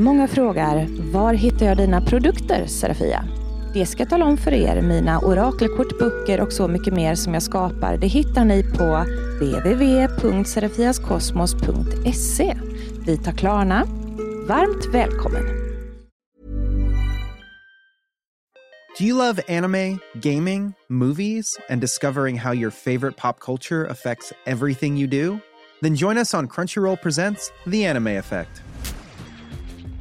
Många frågar, var hittar jag dina produkter, Serafia? Det ska jag tala om för er, mina orakelkort, böcker och så mycket mer som jag skapar. Det hittar ni på www.serafiaskosmos.se. Vi tar Klarna. Varmt välkommen! Do you love anime, gaming, movies, and discovering how your favorite pop culture affects everything you do? Then join us on Crunchyroll Presents The Anime Effect.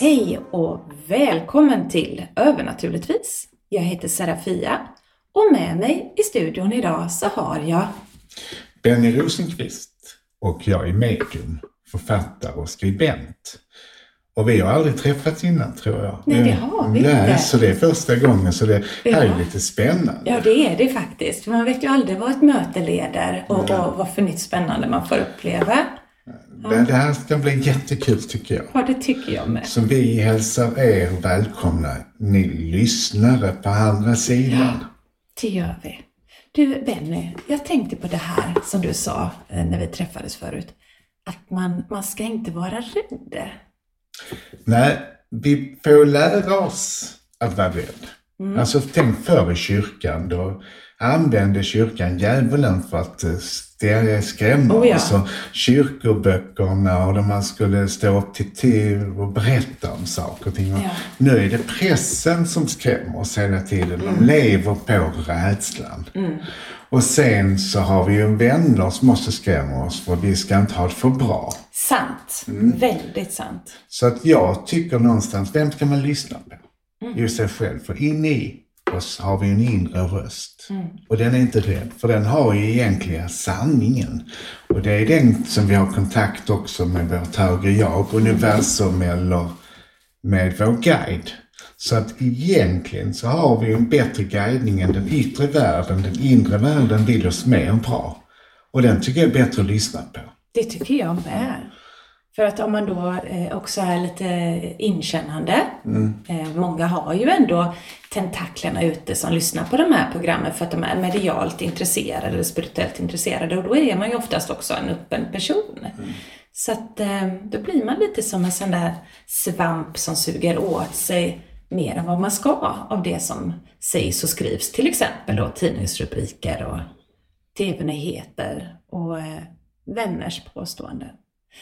Hej och välkommen till Övernaturligtvis. Jag heter Serafia och med mig i studion idag så har jag Benny Rosenqvist, och jag är medium, författare och skribent. Och vi har aldrig träffats innan, tror jag. Nej, det har vi inte. Så det är första gången, så det här är lite spännande. Ja, det är det faktiskt. Man vet ju aldrig vad ett möte leder och vad för nytt spännande man får uppleva. Det här ska bli jättekul, tycker jag. Ja, det tycker jag med. Så vi hälsar er välkomna, ni lyssnare på andra sidan. Ja, det gör vi. Du Benny, jag tänkte på det här som du sa när vi träffades förut. Att man ska inte vara rädd. Nej, vi får lära oss att vara rädd. Mm. Alltså tänk före kyrkan, då använde kyrkan djävulen för att skrämma oss. Alltså, kyrkoböckerna och där man skulle stå upp till tv och berätta om saker och ting. Ja. Nu är det pressen som skrämmer oss hela tiden. De lever på rädslan. Mm. Och sen så har vi ju vänner som måste skrämma oss för vi ska inte ha det för bra. Sant. Mm. Väldigt sant. Så att jag tycker någonstans, vem ska man lyssna på? Ju sig själv, för in i oss har vi en inre röst. Mm. Och den är inte rädd, för den har ju egentligen sanningen. Och det är den som vi har kontakt också med vårt högre jag, universum eller med vår guide. Så att egentligen så har vi en bättre guidning än den yttre världen. Den inre världen vill oss med en bra. Och den tycker jag är bättre att lyssna på. Det tycker jag med. För att om man då också är lite inkännande, många har ju ändå tentaklerna ute som lyssnar på de här programmen för att de är medialt intresserade eller spirituellt intresserade, och då är man ju oftast också en öppen person. Mm. Så att då blir man lite som en sån där svamp som suger åt sig mer än vad man ska av det som sägs och skrivs, till exempel då tidningsrubriker och tv-nyheter och vänners påståenden.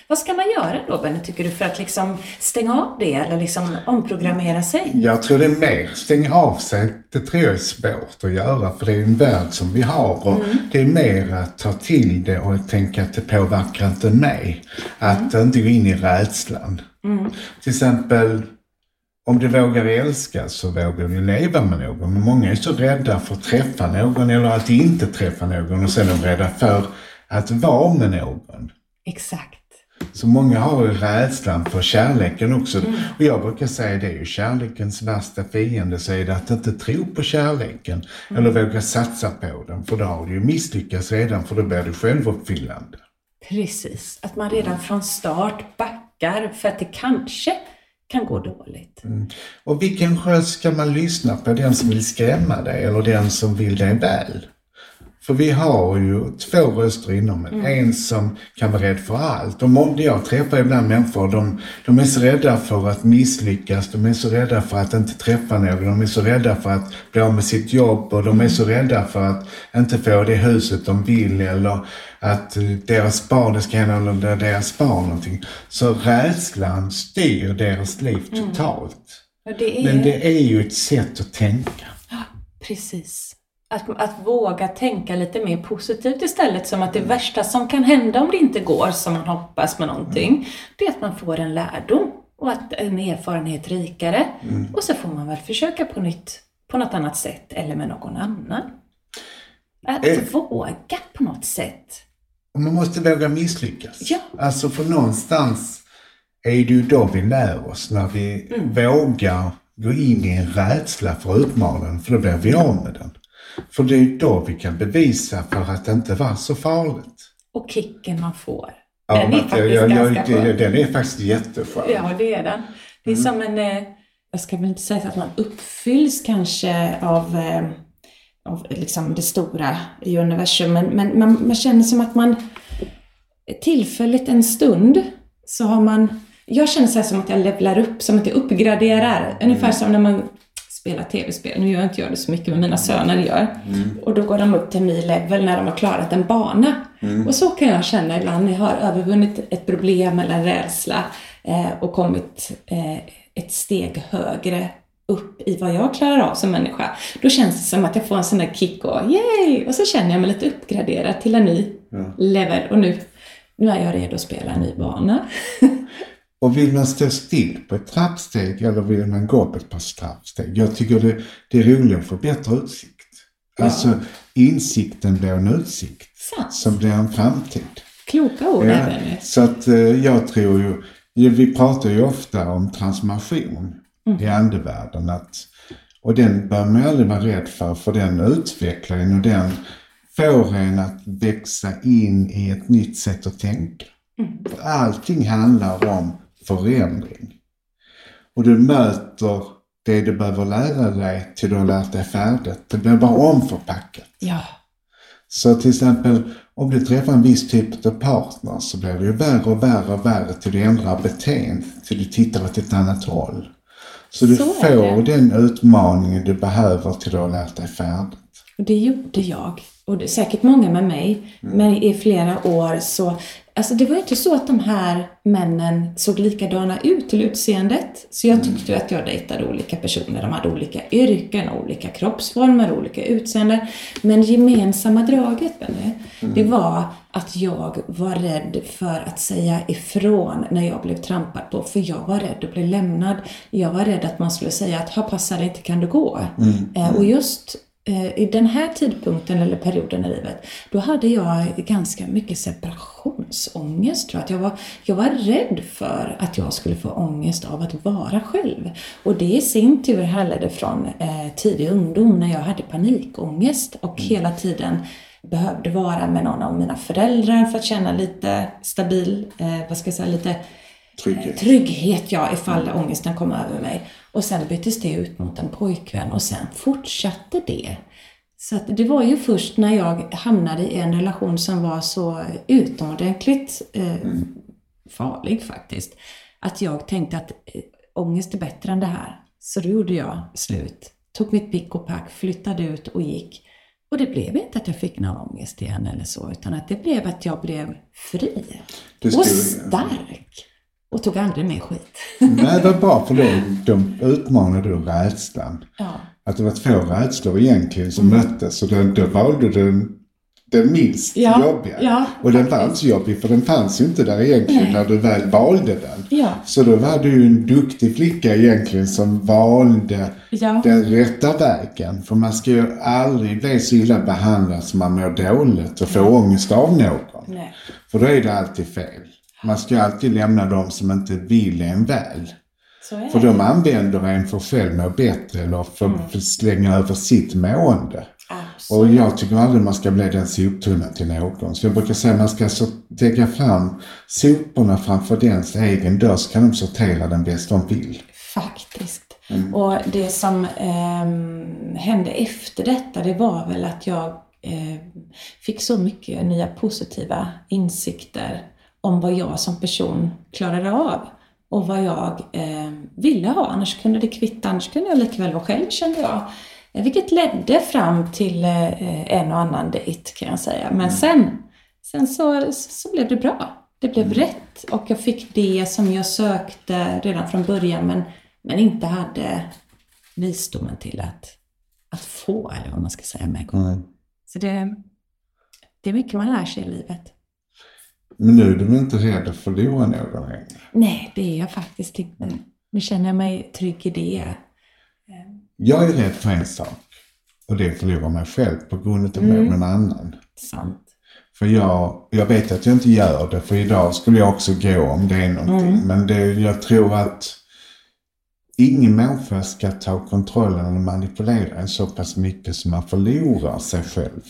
Vad ska man göra då, Benny, tycker du, för att liksom stänga av det eller liksom omprogrammera sig? Jag tror det är mer stänga av sig. Det tror jag är svårt att göra, för det är en värld som vi har och det är mer att ta till det och tänka att det påverkar inte mig. Att inte gå in i rädslan. Mm. Till exempel, om du vågar älska så vågar du leva med någon. Men många är så rädda för att träffa någon eller att inte träffa någon, och sen är de rädda för att vara med någon. Exakt. Så många har ju rädslan för kärleken också. Mm. Och jag brukar säga, det är ju kärlekens värsta fiende, så är det att inte tro på kärleken eller våga satsa på den. För då har du ju misslyckats redan, för då blir du självuppfyllande. Precis, att man redan från start backar för att det kanske kan gå dåligt. Mm. Och vilken röst ska man lyssna på? Den som vill skrämma dig eller den som vill dig väl? För vi har ju två röster inom en. En som kan vara rädd för allt. Och jag träffar ibland människor, de är så rädda för att misslyckas. De är så rädda för att inte träffa någon. De är så rädda för att bli av med sitt jobb. Och de är så rädda för att inte få det huset de vill. Eller att deras barn ska hända, eller deras barn någonting. Så rädslan styr deras liv totalt. Det är... Men det är ju ett sätt att tänka. Precis. Att våga tänka lite mer positivt istället, som att det värsta som kan hända om det inte går som man hoppas med någonting, det är att man får en lärdom och att en erfarenhet rikare. Och så får man väl försöka på nytt på något annat sätt eller med någon annan. Att våga på något sätt. Och man måste våga misslyckas. Ja. Alltså för någonstans är det ju då vi lär oss, när vi vågar gå in i en rädsla för utmaningen, för då blir vi av med den. För det är ju då vi kan bevisa för att det inte var så farligt. Och kicken man får. Ja, den är faktiskt den är faktiskt jätteskön. Ja, det är den. Det är som en, jag ska väl inte säga att man uppfylls kanske av liksom det stora i universum. Men man känner som att man tillfälligt en stund så har man... Jag känner så här som att jag levlar upp, som att jag uppgraderar. Ungefär som när man... spela tv-spel. Nu gör jag inte det så mycket, men mina söner gör. Och då går de upp till en ny level när de har klarat en bana. Och så kan jag känna ibland när jag har övervunnit ett problem eller en rädsla och kommit ett steg högre upp i vad jag klarar av som människa. Då känns det som att jag får en sån där kick och yay! Och så känner jag mig lite uppgraderad till en ny level. Och nu är jag redo att spela en ny bana. Och vill man stå still på ett trappsteg eller vill man gå på ett par trappsteg? Jag tycker det är roligt att få bättre utsikt. Ja. Alltså insikten blir en utsikt som blir en framtid. Kloka ord även. Så att jag tror ju, vi pratar ju ofta om transformation i andevärlden. Och den bör man aldrig vara rädd för den utvecklingen och den får en att växa in i ett nytt sätt att tänka. Allting handlar om förändring. Och du möter det du behöver lära dig till du har lärt dig färdigt. Det blir bara omförpackat. Ja. Så till exempel om du träffar en viss typ av partner så blir det ju värre och värre och värre till du ändrar beteende, till du tittar åt ett annat håll. Så du får den utmaningen du behöver till du har lärt dig färdigt. Och det gjorde jag. Och det är säkert många med mig. Men i flera år så... Alltså det var inte så att de här männen såg likadana ut till utseendet. Så jag tyckte att jag dejtade olika personer. De hade olika yrken, olika kroppsformer, olika utseende. Men gemensamma draget, Benny, det var att jag var rädd för att säga ifrån när jag blev trampad på. För jag var rädd att bli lämnad. Jag var rädd att man skulle säga att här passar det inte, kan du gå? Och just... I den här tidpunkten eller perioden i livet, då hade jag ganska mycket separationsångest, tror jag. Jag var rädd för att jag skulle få ångest av att vara själv. Och det i sin tur härledde från tidig ungdom när jag hade panikångest och hela tiden behövde vara med någon av mina föräldrar för att känna lite stabil, lite trygghet ifall ångesten kom över mig. Och sen byttes det ut mot en pojkvän och sen fortsatte det. Så att det var ju först när jag hamnade i en relation som var så utomordentligt farlig faktiskt. Att jag tänkte att ångest är bättre än det här. Så då gjorde jag slut. Tog mitt pick och pack, flyttade ut och gick. Och det blev inte att jag fick någon ångest igen eller så. Utan att det blev att jag blev fri och stark. Och tog aldrig mer skit. Nej, det var bra för de utmanade rädslan. Ja. Att det var två rädslor egentligen som möttes. Och då valde den minst jobbiga. Ja, och den var inte jobbig, för den fanns ju inte där egentligen när du väl valde den. Ja. Så då var du ju en duktig flicka egentligen som valde den rätta vägen. För man ska ju aldrig bli så illa behandlad som man mår dåligt och får ångest av någon. Nej. För då är det alltid fel. Man ska alltid lämna dem som inte vill en väl. För de använder en för själv må bättre eller för slänga över sitt mående. Absolut. Och jag tycker aldrig man ska bli den soptunnan till någon. Så jag brukar säga att man ska lägga fram soporna framför dens egen dörr, så kan de sortera den bäst de vill. Faktiskt. Och det som hände efter detta, det var väl att jag fick så mycket nya positiva insikter om vad jag som person klarade av och vad jag ville ha. Annars kunde det kvitta, annars kunde jag lika väl vara själv, kände jag. Vilket ledde fram till en och annan dejt, kan jag säga. Men sen så blev det bra. Det blev rätt och jag fick det som jag sökte redan från början men inte hade visdomen till att få. på, eller vad man ska säga med gång. Nej. Så det är mycket man lär sig i livet. Men nu är du inte rädd att förlora någon längre? Nej, det är jag faktiskt inte. Nu känner jag mig trygg i det. Jag är rädd för en sak. Och det är att förlora mig själv på grund av någon annan. Sant. För jag vet att jag inte gör det. För idag skulle jag också gå om det är någonting. Men jag tror att ingen människa ska ta kontrollen och manipulera en så pass mycket som man förlorar sig själv.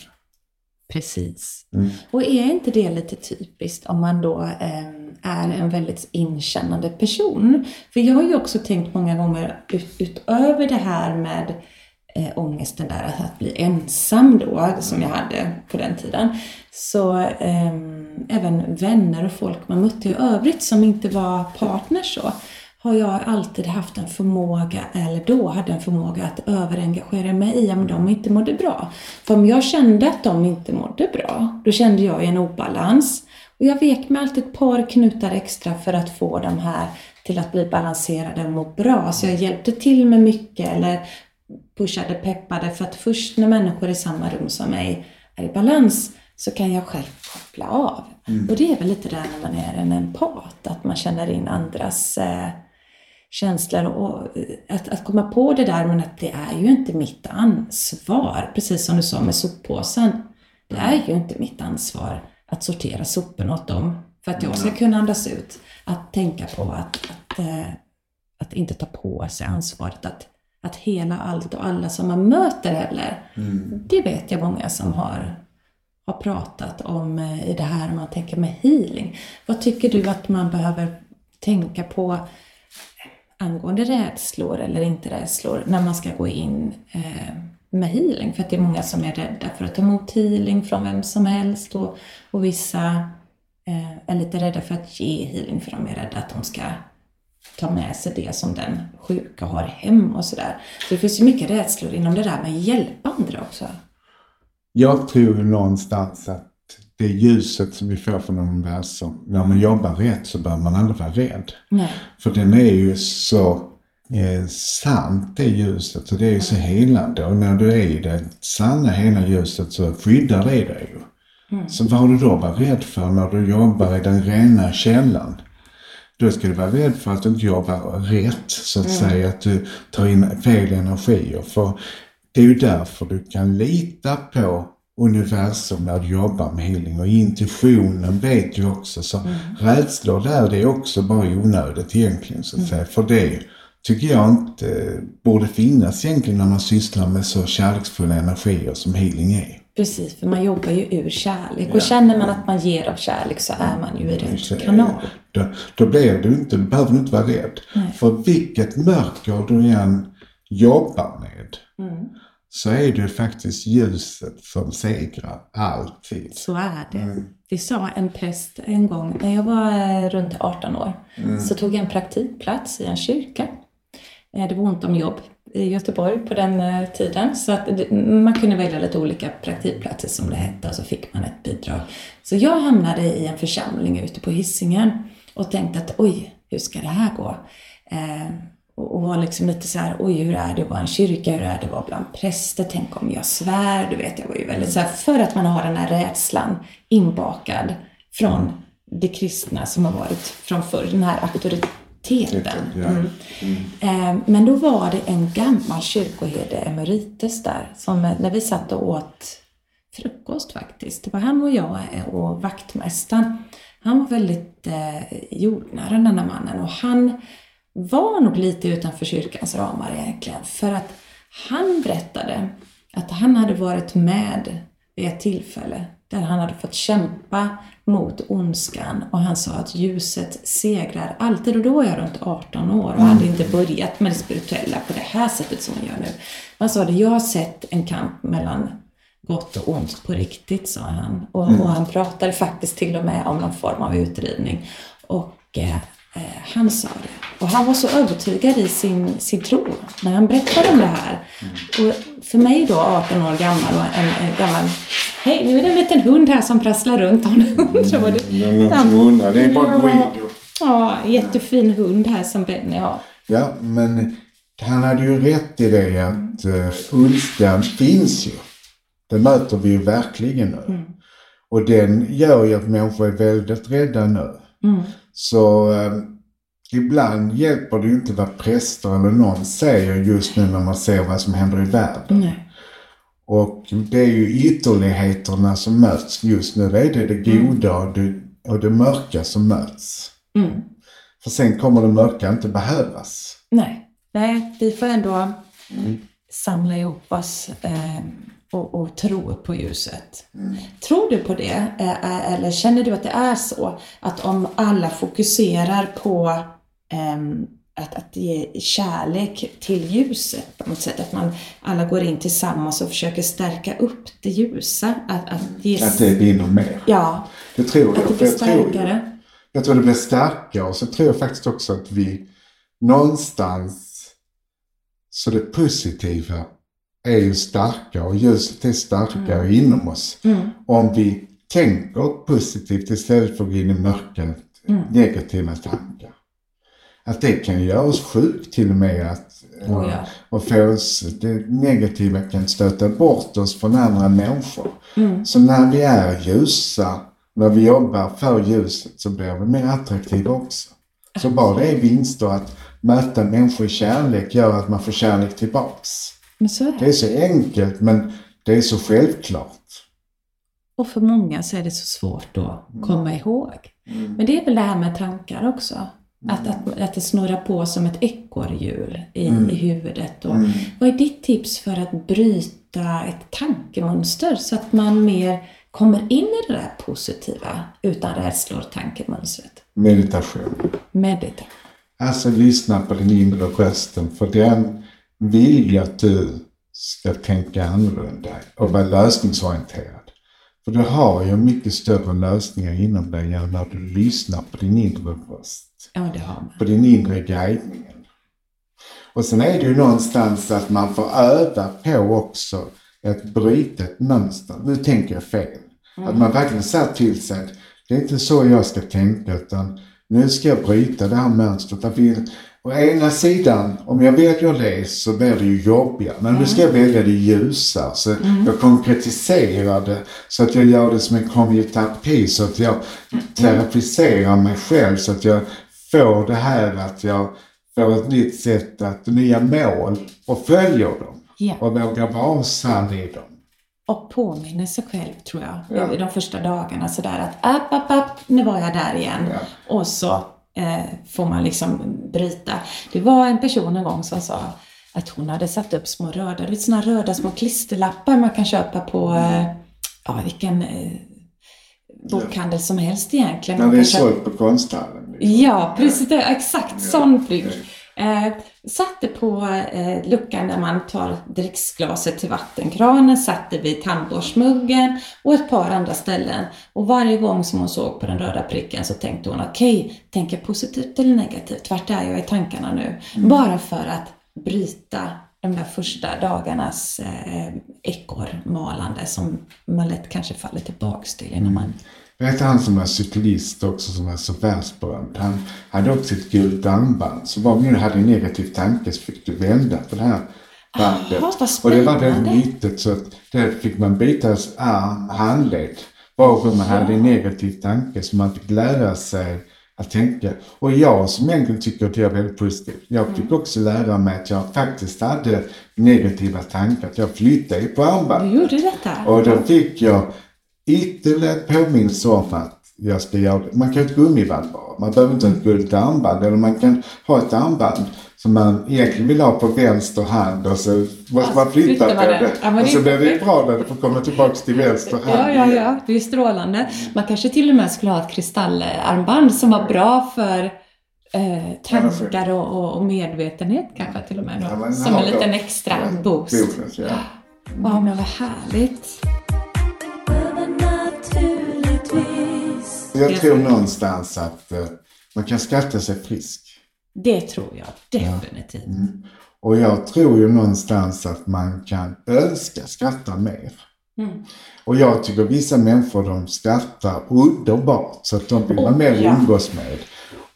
Precis. Och är inte det lite typiskt om man då är en väldigt inkännande person? För jag har ju också tänkt många gånger utöver det här med ångesten där att bli ensam då, som jag hade på den tiden. Så även vänner och folk man mötte i övrigt som inte var partners så. Har jag alltid haft en förmåga, eller då hade en förmåga att överengagera mig i om de inte mådde bra. För om jag kände att de inte mådde bra, då kände jag en obalans. Och jag vek mig alltid ett par knutar extra för att få de här till att bli balanserade och må bra. Så jag hjälpte till med mycket eller pushade, peppade. För att först när människor i samma rum som mig är i balans så kan jag själv koppla av. Och det är väl lite där när man är en empat, att man känner in andras känslor och att komma på det där, men att det är ju inte mitt ansvar, precis som du sa med soppåsen. Det är ju inte mitt ansvar att sortera soporna åt dem för att jag ska kunna andas ut, att tänka på att inte ta på sig ansvaret att hela allt och alla som man möter heller. Det vet jag många som har pratat om i det här, om man tänker med healing. Vad tycker du att man behöver tänka på angående rädslor eller inte rädslor när man ska gå in med healing? För att det är många som är rädda för att ta emot healing från vem som helst och vissa är lite rädda för att ge healing för de är rädda att de ska ta med sig det som den sjuka har hem och sådär. Så det finns ju mycket rädslor inom det där med att hjälpa andra också. Jag tror någonstans att det ljuset som vi får från universum, när man jobbar rätt så bör man aldrig vara rädd. Nej. För den är ju så sant, det ljuset, och det är ju så helande. Och när du är i det sanna hela ljuset så skyddar det dig ju. Så vad du då var rädd för när du jobbar i den rena källan? Då ska du vara rädd för att du inte jobbar rätt, så att säga, att du tar in fel energier. För det är ju därför du kan lita på universum när du jobbar med healing, och intuitionen vet ju också. Så rädslor där, det är också bara onödigt egentligen, så att säga. För det tycker jag inte borde finnas egentligen när man sysslar med så kärleksfulla energier som healing är. Precis, för man jobbar ju ur kärlek. Och känner man att man ger av kärlek så är man ju i rätt kanal. Då blir du inte, du behöver inte vara rädd. Nej. För vilket mörker du än jobbar med så är det faktiskt ljuset som segrar alltid. Så är det. Det sa en präst en gång. När jag var runt 18 år så tog jag en praktikplats i en kyrka. Det var ont om jobb i Göteborg på den tiden. Så att man kunde välja lite olika praktikplatser som det hette, och så fick man ett bidrag. Så jag hamnade i en församling ute på Hisingen och tänkte att oj, hur ska det här gå? Och var liksom lite så här, oj, hur är det att vara en kyrka, hur är det att vara bland präster, tänk om jag svär, du vet, jag var ju väldigt så här, för att man har den här rädslan inbakad från det kristna som har varit från förr, den här auktoriteten. Men då var det en gammal kyrkoherde emeritus där, som när vi satt och åt frukost faktiskt, det var han och jag och vaktmästaren, han var väldigt jordnära den här mannen, och han var nog lite utanför kyrkans ramar egentligen. För att han berättade att han hade varit med vid ett tillfälle där han hade fått kämpa mot ondskan. Och han sa att ljuset segrar alltid. Och då var jag runt 18 år och hade inte börjat med det spirituella på det här sättet som jag gör nu. Han sa att jag har sett en kamp mellan gott och ont på riktigt, sa han. Och han pratade faktiskt till och med om någon form av utdrivning. Och han sa det. Och han var så övertygad i sin tro när han berättade om det här. Och för mig då, 18 år gammal, och en gammal... Hej, nu är det en liten hund här som prasslar runt. Om du undrar vad det är. Det är bara en hund. Ja, jättefin hund här som Benny har. Ja, men Han hade ju rätt i det att ondskan finns ju. Det möter vi ju verkligen nu. Mm. Och den gör ju att människor är väldigt rädda nu. Mm. Så ibland hjälper det ju inte vad präster eller någon säger just nu när man ser vad som händer i världen. Nej. Och det är ju ytterligheterna som möts just nu. Det är det goda och det mörka som möts. Mm. För sen kommer det mörka inte behövas. Nej, vi får ändå samla ihop oss och tro på ljuset. Mm. Tror du på det? Eller känner du att det är så? Att om alla fokuserar på att ge kärlek till ljuset på något sätt. Att alla går in tillsammans och försöker stärka upp det ljusa. Att det vinner mer. Ja, det tror jag. Att det blir starkare. Jag tror det blir starkare. Och så tror jag faktiskt också att vi någonstans, så det positiva är ju starkare och ljuset är starkare inom oss. Mm. Om vi tänker positivt istället för att gå in i mörka negativa tankar. Att det kan göra oss sjuk till och med och få oss, det negativa kan stöta bort oss från andra människor. Mm. Så när vi är ljusa, när vi jobbar för ljuset, så blir vi mer attraktiva också. Så bara det är vinst och att möta människor i kärlek gör att man får kärlek tillbaks. Men så är det. Det är så enkelt, men det är så självklart. Och för många så är det så svårt att komma ihåg. Men det är väl det här med tankar också. Att det snurrar på som ett ekorrhjul i huvudet. Och vad är ditt tips för att bryta ett tankemönster så att man mer kommer in i det där positiva utan rädslor tankemönstret? Meditation. Alltså lyssna på den inre rösten, för den vill att du ska tänka annorlunda och vara lösningsorienterad. För du har ju mycket större lösningar inom dig när du lyssnar på din inre röst. Ja, det har man. På din inre guidningen. Och sen är det ju någonstans att man får öva på också att bryta ett mönster. Nu tänker jag fel. Att man verkligen säger till sig att det är inte så jag ska tänka, utan nu ska jag bryta det här mönstret. Å ena sidan, om jag väljer det så blir det ju jobbigare. Men nu ska jag välja det ljusa. Så jag konkretiserar det så att jag gör det som en kommuniteterapi. Så att jag terapiserar mig själv så att jag får det här, att jag får ett nytt sätt, att nya mål och följer dem. Yeah. Och vågar vara sann i dem. Och påminner sig själv, tror jag, i de första dagarna. Sådär att, nu var jag där igen. Yeah. Och så får man liksom bryta. Det var en person en gång som sa att hon hade satt upp små röda, lite sådana röda små klisterlappar man kan köpa på vilken bokhandel som helst egentligen. Man kan sålt på konsthallen. Liksom. Ja, precis. Yeah. Exakt, yeah. Sån flyg. Yeah. Satte på luckan där man tar dricksglaset till vattenkranen, satte vid tandborstmuggen och ett par andra ställen. Och varje gång som hon såg på den röda pricken så tänkte hon, okej, tänker jag positivt eller negativt? Vart är jag i tankarna nu? Bara för att bryta de där första dagarnas ekorrmalande som man lätt kanske faller tillbaks till när man... Vet han som var cyklist också, som var så världsberömd. Han hade också ett gult armband. Så var man hade en negativ tanke så fick du vända på det här bandet. Och det var det mytet, så att där fick man byta arm, handled. Varför man hade en negativ tanke så man fick lära sig att tänka. Och jag som egentligen tycker att jag är väldigt positiv. Jag fick också lära mig att jag faktiskt hade negativa tankar. Att jag flyttade på armbandet. Du gjorde detta. Och då fick jag... ytterligare påminnelse om att jag ska göra det. Man kan ha ett gummiband bara. Man behöver inte ha ett guldarmband. Eller man kan ha ett armband som man egentligen vill ha på vänster hand. Och så måste man flytta på det. Ja, och så blir det bra när det får komma tillbaka till vänster hand. Ja. Det är strålande. Man kanske till och med skulle ha ett kristallarmband som var bra för tankar och medvetenhet. Kanske till och med. Ja, som en liten extra boost. Bonus, ja. Wow, men vad härligt. Jag tror någonstans att man kan skatta sig frisk. Det tror jag definitivt. Ja. Och jag tror ju någonstans att man kan önska skratta mer. Och jag tycker vissa människor, de skrattar underbart så att de vill vara mer umgås med.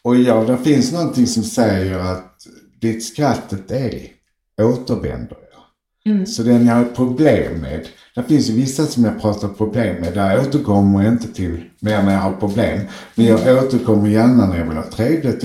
Och det finns någonting som säger att ditt skrattet är återvänder jag. Mm. Så den jag har problem med, det finns ju vissa som jag pratar problem med där jag återkommer inte till mer när jag har problem, men jag återkommer gärna när jag vill ha trevligt.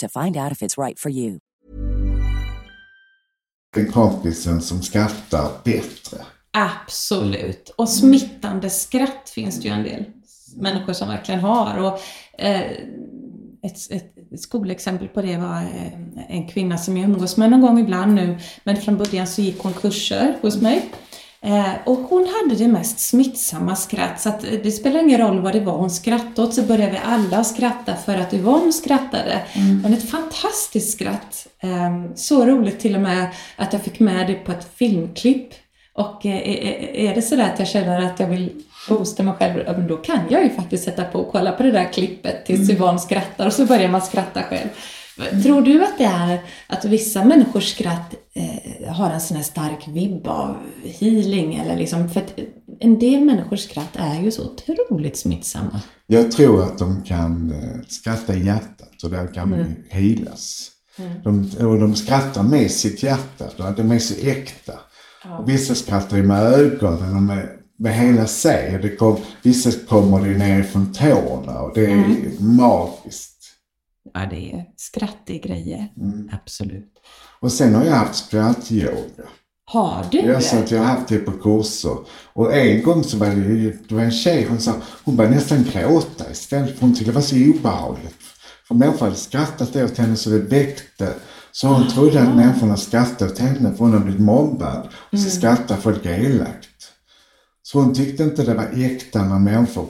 to find out if it's right for you. Den kompisen som skrattar bättre. Absolut. Och smittande skratt finns det ju en del människor som verkligen har. Och ett skolexempel på det var en kvinna som jag umgås med någon gång ibland nu. Men från början så gick hon kurser hos mig. Och hon hade det mest smittsamma skratt, så att det spelar ingen roll vad det var hon skrattade åt, så började vi alla skratta för att Yvonne skrattade. Men ett fantastiskt skratt, så roligt till och med att jag fick med det på ett filmklipp. Och är det sådär att jag känner att jag vill boosta mig själv, då kan jag ju faktiskt sätta på och kolla på det där klippet tills Yvonne skrattar, och så börjar man skratta själv. Tror du att det är att vissa människors skratt har en sån här stark vibb av healing? Eller liksom, för att en del människors skratt är ju så otroligt smittsamma. Jag tror att de kan skratta i hjärtat, och där kan man healas. De skrattar med sitt hjärta, de är så äkta. Ja. Och vissa skrattar med ögonen, med hela sig. Vissa kommer det ner från tårna, och det är magiskt. Ja, det är skrattiga grejer. Absolut. Och sen har jag haft skrattyoga. Har du? Jag sa att jag har haft det på kurser. Och en gång så var det var en tjej, hon började nästan gråta istället för hon tyckte det var så obehagligt. För människor hade skrattat åt henne så det väckte. Så hon trodde att människorna skrattade åt henne för hon hade blivit mobbad. Och så skrattade folk elakt. Så hon tyckte inte det var äkta när människor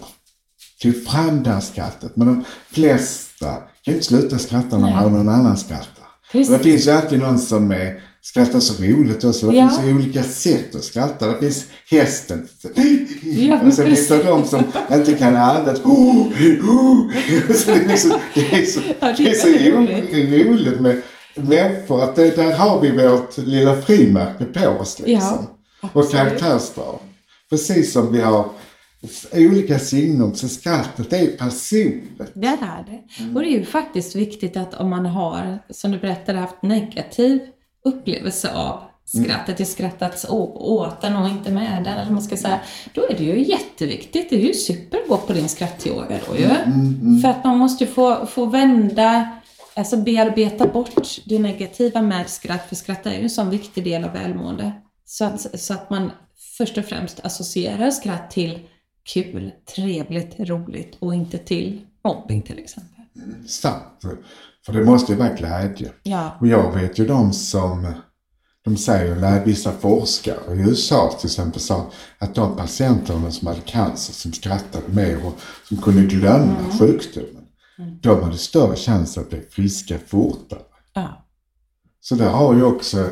tog fram det här skrattet. Men de flesta kan inte sluta skratta när man någon annan skrattar. Det finns ju alltid någon som skrattar så roligt också. Det finns ju olika sätt att skratta. Det finns hästen. Ja, och sen finns det de som inte kan andas. Det är så roligt med människor. Att där har vi vårt lilla frimärke på oss. Liksom. Ja, och karaktärsdrag. Precis som vi har olika signum, så skrattet är ju personligt. Det är det. Och det är ju faktiskt viktigt att om man har, som du berättade, haft negativ upplevelse av skrattet, det skrattats åt den och inte med den, eller man ska säga, då är det ju jätteviktigt. Det är ju super att gå på din skrattyoga då ju. För att man måste ju få vända, alltså bearbeta bort det negativa med skratt, för skratt är ju en sån viktig del av välmående. Så att man först och främst associerar skratt till kul, trevligt, roligt och inte till mobbing till exempel. Sant, för det måste ju vara glädje. Ja. Och jag vet ju de som, de säger, lär vissa forskare i USA till exempel sa att de patienterna som hade cancer som skrattade mer och som kunde glömma sjukdomen, de hade större chans att bli friska fortare. Ja. Så det har ju också,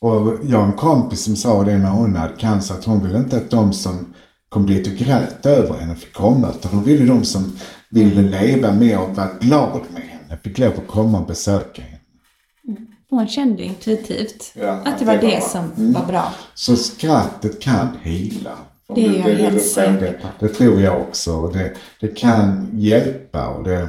och jag har en kompis som sa det när hon hade cancer, att hon ville inte att de som kom dit och grät över henne fick komma, utan hon ville de som ville leva med och vara glad med henne fick lov att komma och besöka henne. Hon kände intuitivt att det var det som var bra. Så skrattet kan hila. Det tror jag också. Det kan hjälpa, och det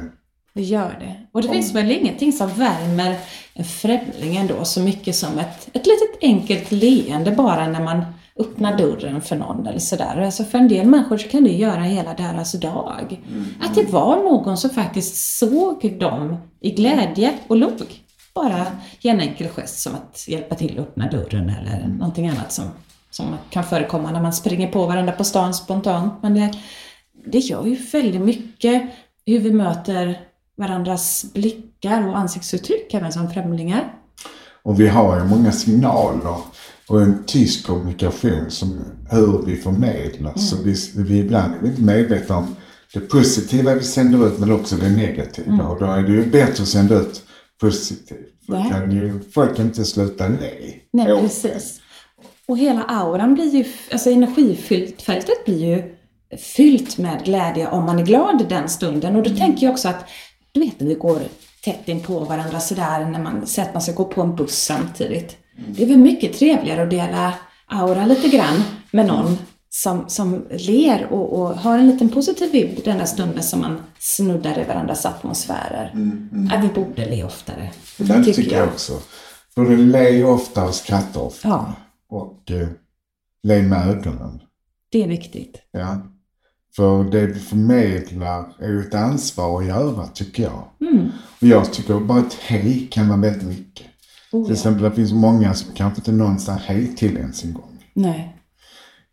gör det. Och det finns väl ingenting som värmer en främling ändå så mycket som ett litet enkelt leende bara när man öppna dörren för någon eller sådär. Alltså för en del människor så kan det göra hela deras dag. Att det var någon som faktiskt såg dem i glädje och log. bara ge en enkel gest som att hjälpa till att öppna dörren eller någonting annat som kan förekomma när man springer på varandra på stan spontant. Men det gör ju väldigt mycket hur vi möter varandras blickar och ansiktsuttryck även som främlingar. Och vi har ju många signaler och en tyst kommunikation som hur vi förmedlar. Mm. Så vi ibland är inte medvetna om det positiva vi sänder ut men också det negativa. Mm. Och då är det ju bättre att sända ut positivt. Folk kan inte sluta nej. Nej, precis. Och hela auran blir ju, alltså energifältet blir ju fyllt med glädje om man är glad den stunden. Och då tänker jag också att, du vet när vi går tätt in på varandra sådär, när man ser att man ska gå på en buss samtidigt. Det är väl mycket trevligare att dela aura lite grann med någon som ler och har en liten positiv bild den här stunden som man snuddar i varandras atmosfärer. Att vi borde le oftare. Det tycker jag också. Både le ofta och skratta ofta. Ja. Och le med ögonen. Det är viktigt. Ja. För det vi förmedlar är ju ett ansvar att göra, tycker jag. Mm. Och jag tycker att bara ett hej kan vara väldigt mycket. Oh, till exempel, det finns många som kanske inte någonstans hej till ens en gång. Nej.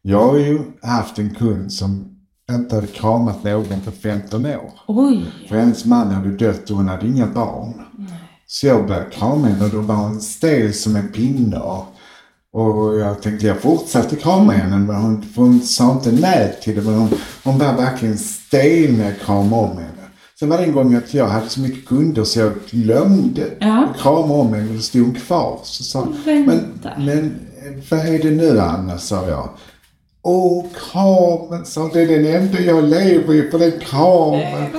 Jag har ju haft en kund som inte hade kramat någon på 15 år. Oj. För hennes man hade dött och hon hade inga barn. Nej. Så jag började krama henne och då var hon stel som en pinne. Och jag tänkte jag fortsatte krama henne, men hon sa inte nej till det, men hon var verkligen stel när jag kramade om henne. Sen var det en gång att jag hade så mycket kunder så jag glömde krama om henne och stod kvar. Så sa, men vad är det nu Anna, sa jag. Åh, kramen, sa det är den enda jag lever i på den kramen.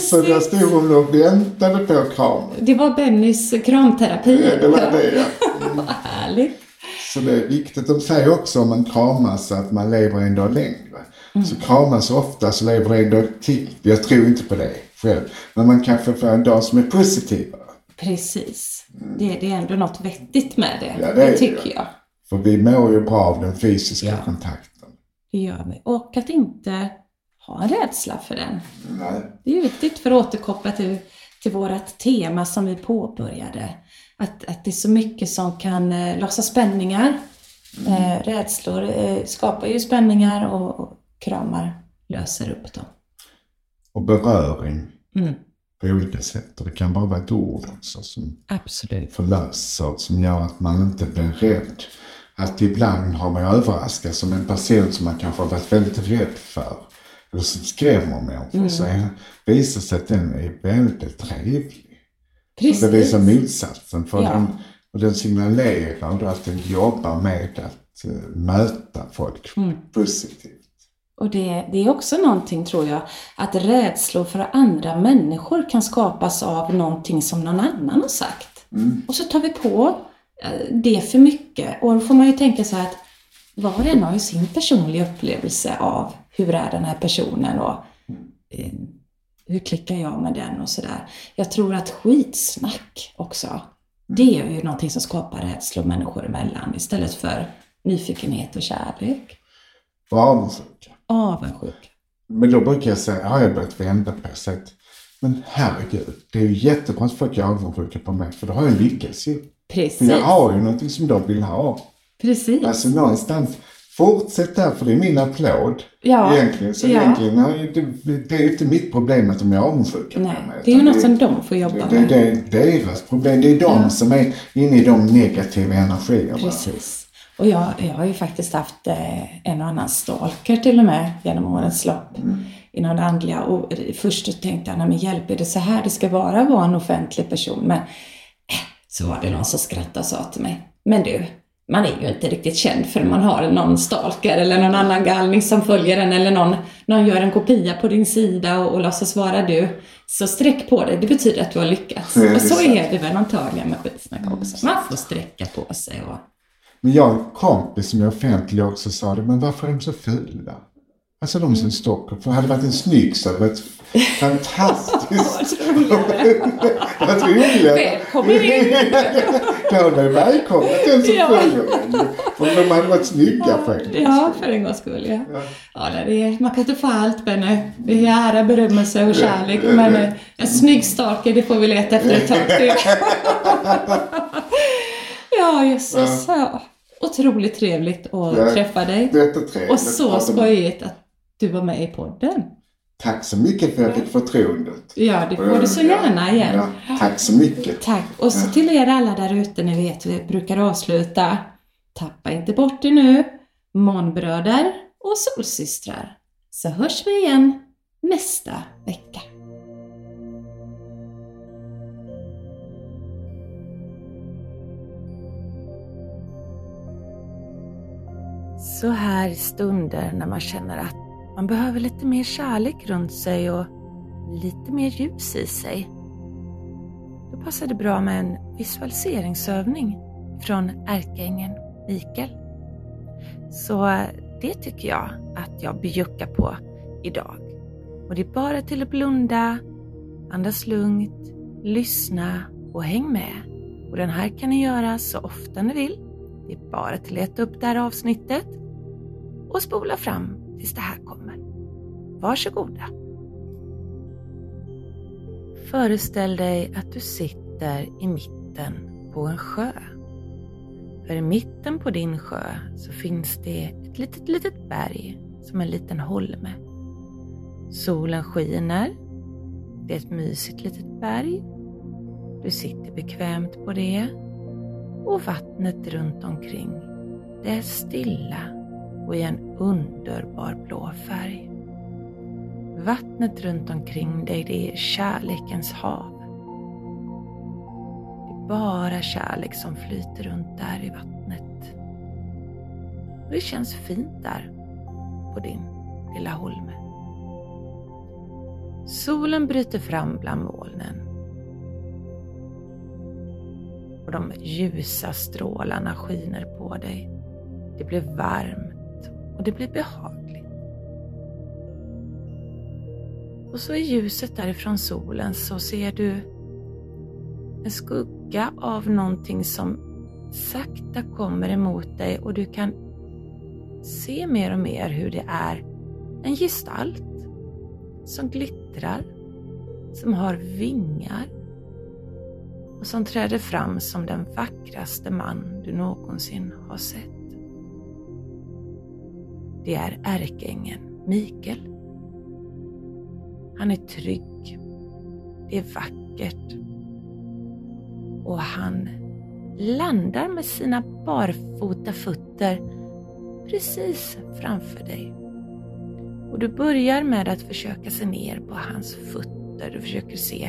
Så jag stod och väntade på kramen. Det var Bennys kramterapi. Ja, det var det, ja. Vad härligt. Så det är viktigt att säga också om man kramas att man lever en dag längre. Mm. Så kramas ofta så lever en dag till. Jag tror inte på det själv. Men man kan få en dag som är positivare. Precis. Mm. Det är ändå något vettigt med det. Ja, det tycker jag. För vi mår ju bra av den fysiska kontakten. Det gör vi. Och att inte ha en rädsla för den. Nej. Det är ju viktigt för att återkoppla till vårat tema som vi påbörjade. Att det är så mycket som kan lossa spänningar. Rädslor skapar ju spänningar och kramar löser upp dem. Och beröring på olika sätt. Och det kan bara vara ett ord också som förlöser, som gör att man inte blir rädd. Att ibland har man överraskat som en person som man kanske har varit väldigt rädd för. Eller som skrämmer människor. Så visar sig att den är väldigt trevlig. Precis. Det visar motsatsen för den signalerar att den jobbar med att möta folk positivt. Och det är också någonting, tror jag, att rädslor för andra människor kan skapas av någonting som någon annan har sagt. Mm. Och så tar vi på det för mycket. Och då får man ju tänka så här att var och en har ju sin personliga upplevelse av hur är den här personen och... hur klickar jag med den och sådär. Jag tror att skitsnack också. Det är ju någonting som skapar rädslor människor emellan. Istället för nyfikenhet och kärlek. Och avundsjuk. Avundsjuk. Men då brukar jag säga, har jag börjat vända på sig. Men herregud, det är ju jättebra att folk är avundsjuka på mig. För då har jag lyckats ju. Precis. För jag har ju någonting som de vill ha. Precis. Alltså någonstans... Fortsätt där, för det är min applåd. Ja, egentligen. Så egentligen det är inte mitt problem att de är avundsjuka. Nej, det är ju något som de får jobba med. Det är deras problem. Det är de som är inne i de negativa energierna. Precis. Och jag har ju faktiskt haft en och annan stalker till och med genom årens lopp. Inom det andliga. Och först tänkte jag, men hjälp, är det så här det ska vara en offentlig person? Men så var det någon som skrattade och sa till mig, men du... Man är ju inte riktigt känd för man har någon stalker eller någon annan galning som följer en eller någon gör en kopia på din sida och låtsas vara du. Så sträck på dig, det betyder att du har lyckats. Ja, och så är det väl antagligen med skitsnack också. Man får sträcka på sig. Och... Men jag en kompis som är offentlig också sa det, men varför är de så fula? Alltså de som stalker, för hade varit en snygg så hade det varit fantastiskt. Vad roligare. Välkommen in. applåder är välkomna den som följer den. För de hade varit snygga faktiskt. Ja, för en gångs skull, ja det är, man kan inte få allt, Benny. Det är ära, berömmelse och kärlek. Men en snygg stalker, det får vi leta efter ett tag till. Ja, Jesus. Ja. Otroligt trevligt att träffa dig. Och så skojigt att du var med i podden. Tack så mycket för att jag fick förtroendet. Ja, det får du så gärna igen. Ja, tack så mycket. Tack. Och så till er alla där ute, ni vet, vi brukar avsluta. Tappa inte bort det nu. Månbröder och solsystrar. Så hörs vi igen nästa vecka. Så här stunder när man känner att man behöver lite mer kärlek runt sig och lite mer ljus i sig. Då passar det bra med en visualiseringsövning från ärkeängeln Mikael. Så det tycker jag att jag bjuckar på idag. Och det är bara till att blunda, andas lugnt, lyssna och häng med. Och den här kan ni göra så ofta ni vill. Det är bara att leta upp det här avsnittet och spola fram tills det här kommer. Varsågoda. Föreställ dig att du sitter i mitten på en sjö. För i mitten på din sjö så finns det ett litet berg som en liten holme. Solen skiner. Det är ett mysigt litet berg. Du sitter bekvämt på det. Och vattnet runt omkring, det är stilla och i en underbar blå färg. Vattnet runt omkring dig, det är kärlekens hav. Det är bara kärlek som flyter runt där i vattnet. Och det känns fint där på din lilla holme. Solen bryter fram bland molnen. Och de ljusa strålarna skiner på dig. Det blir varmt och det blir behagligt. Och så i ljuset därifrån solen så ser du en skugga av någonting som sakta kommer emot dig. Och du kan se mer och mer hur det är en gestalt som glittrar, som har vingar. Och som träder fram som den vackraste man du någonsin har sett. Det är ärkeängeln Mikael. Han är trygg. Det är vackert. Och han landar med sina barfota fötter precis framför dig. Och du börjar med att försöka se ner på hans fötter. Du försöker se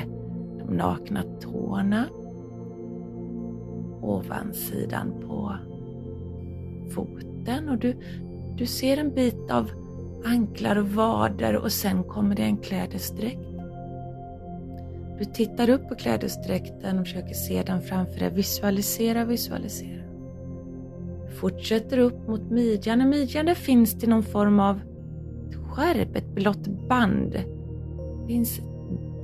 de nakna tårna. Ovansidan på foten och du ser en bit av anklar och vader och sen kommer det en klädesdräkt. Du tittar upp på klädesdräkten och försöker se den framför dig. Visualisera. Du fortsätter upp mot midjan. I midjan där finns det någon form av skärp, ett blått band. Det finns ett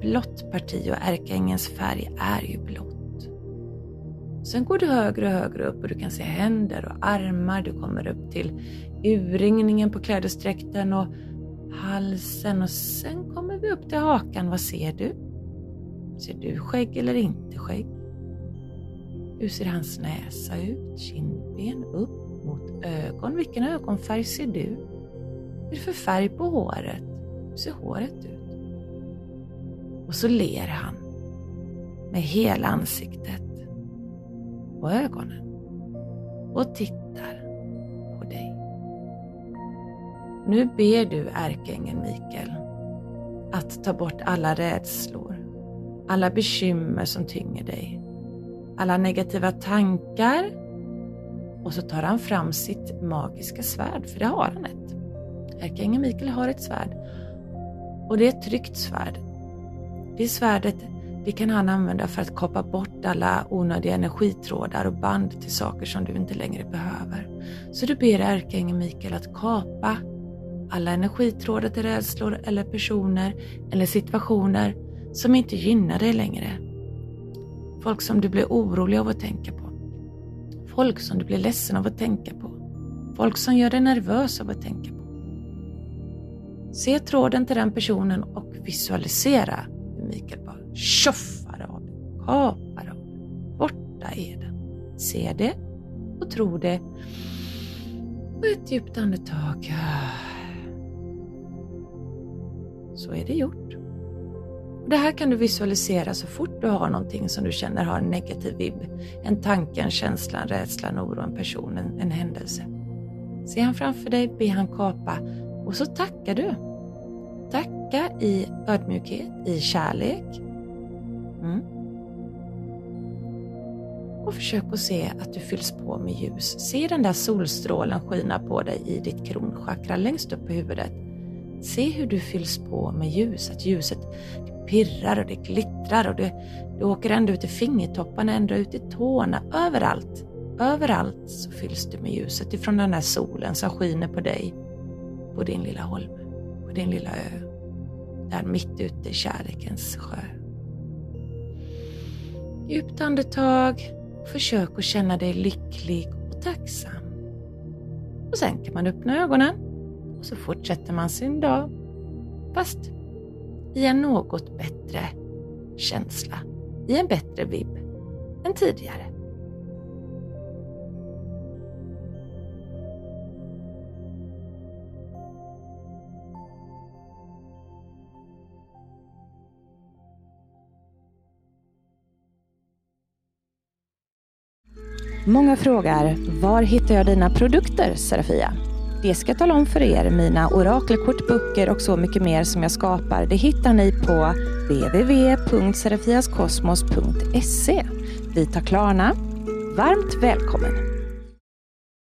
blått parti och ärkeängelns färg är ju blått. Sen går du högre och högre upp och du kan se händer och armar. Du kommer upp till urringningen på klädesdräkten och halsen. Och sen kommer vi upp till hakan. Vad ser du? Ser du skägg eller inte skägg? Hur ser hans näsa ut? Kindben upp mot ögon. Vilken ögonfärg ser du? Vad är det för färg på håret? Hur ser håret ut? Och så ler han med hela ansiktet. På ögonen och tittar på dig. Nu ber du ärkeängeln Mikael att ta bort alla rädslor, alla bekymmer som tynger dig, alla negativa tankar, och så tar han fram sitt magiska svärd, för det har han ett. Ärkeängeln Mikael har ett svärd och det är ett tryggt svärd. Det svärdet, det kan han använda för att koppla bort alla onödiga energitrådar och band till saker som du inte längre behöver. Så du ber ärkeängeln Mikael att kapa alla energitrådar till rädslor eller personer eller situationer som inte gynnar dig längre. Folk som du blir orolig av att tänka på. Folk som du blir ledsen av att tänka på. Folk som gör dig nervös av att tänka på. Se tråden till den personen och visualisera hur Mikael bara tjoffar av den, kapar av den. Borta är den. Se det och tro det. Och ett djupt andetag. Så är det gjort. Det här kan du visualisera så fort du har någonting som du känner har en negativ vibb. En tanke, en känsla, en rädsla, en oro, en person, en händelse. Se han framför dig, be han kapa och så tackar du. Tacka i ödmjukhet, i kärlek. Och försök att se att du fylls på med ljus. Se den där solstrålen skina på dig i ditt kronchakra längst upp i huvudet. Se hur du fylls på med ljus. Att ljuset pirrar och det glittrar och det åker ända ut i fingertopparna, ända ut i tårna. Överallt. Överallt så fylls du med ljuset ifrån den här solen som skiner på dig. På din lilla holm. På din lilla ö. Där mitt ute i kärlekens sjö. Djupt andetag. Försök att känna dig lycklig och tacksam. Och sen kan man öppna ögonen. Och så fortsätter man sin dag. Fast i en något bättre känsla. I en bättre vibb än tidigare. Många frågar, var hittar jag dina produkter, Serafia? Det ska jag tala om för er, mina orakelkort, böcker och så mycket mer som jag skapar. Det hittar ni på www.serafiaskosmos.se. Vi tar Klarna. Varmt välkommen!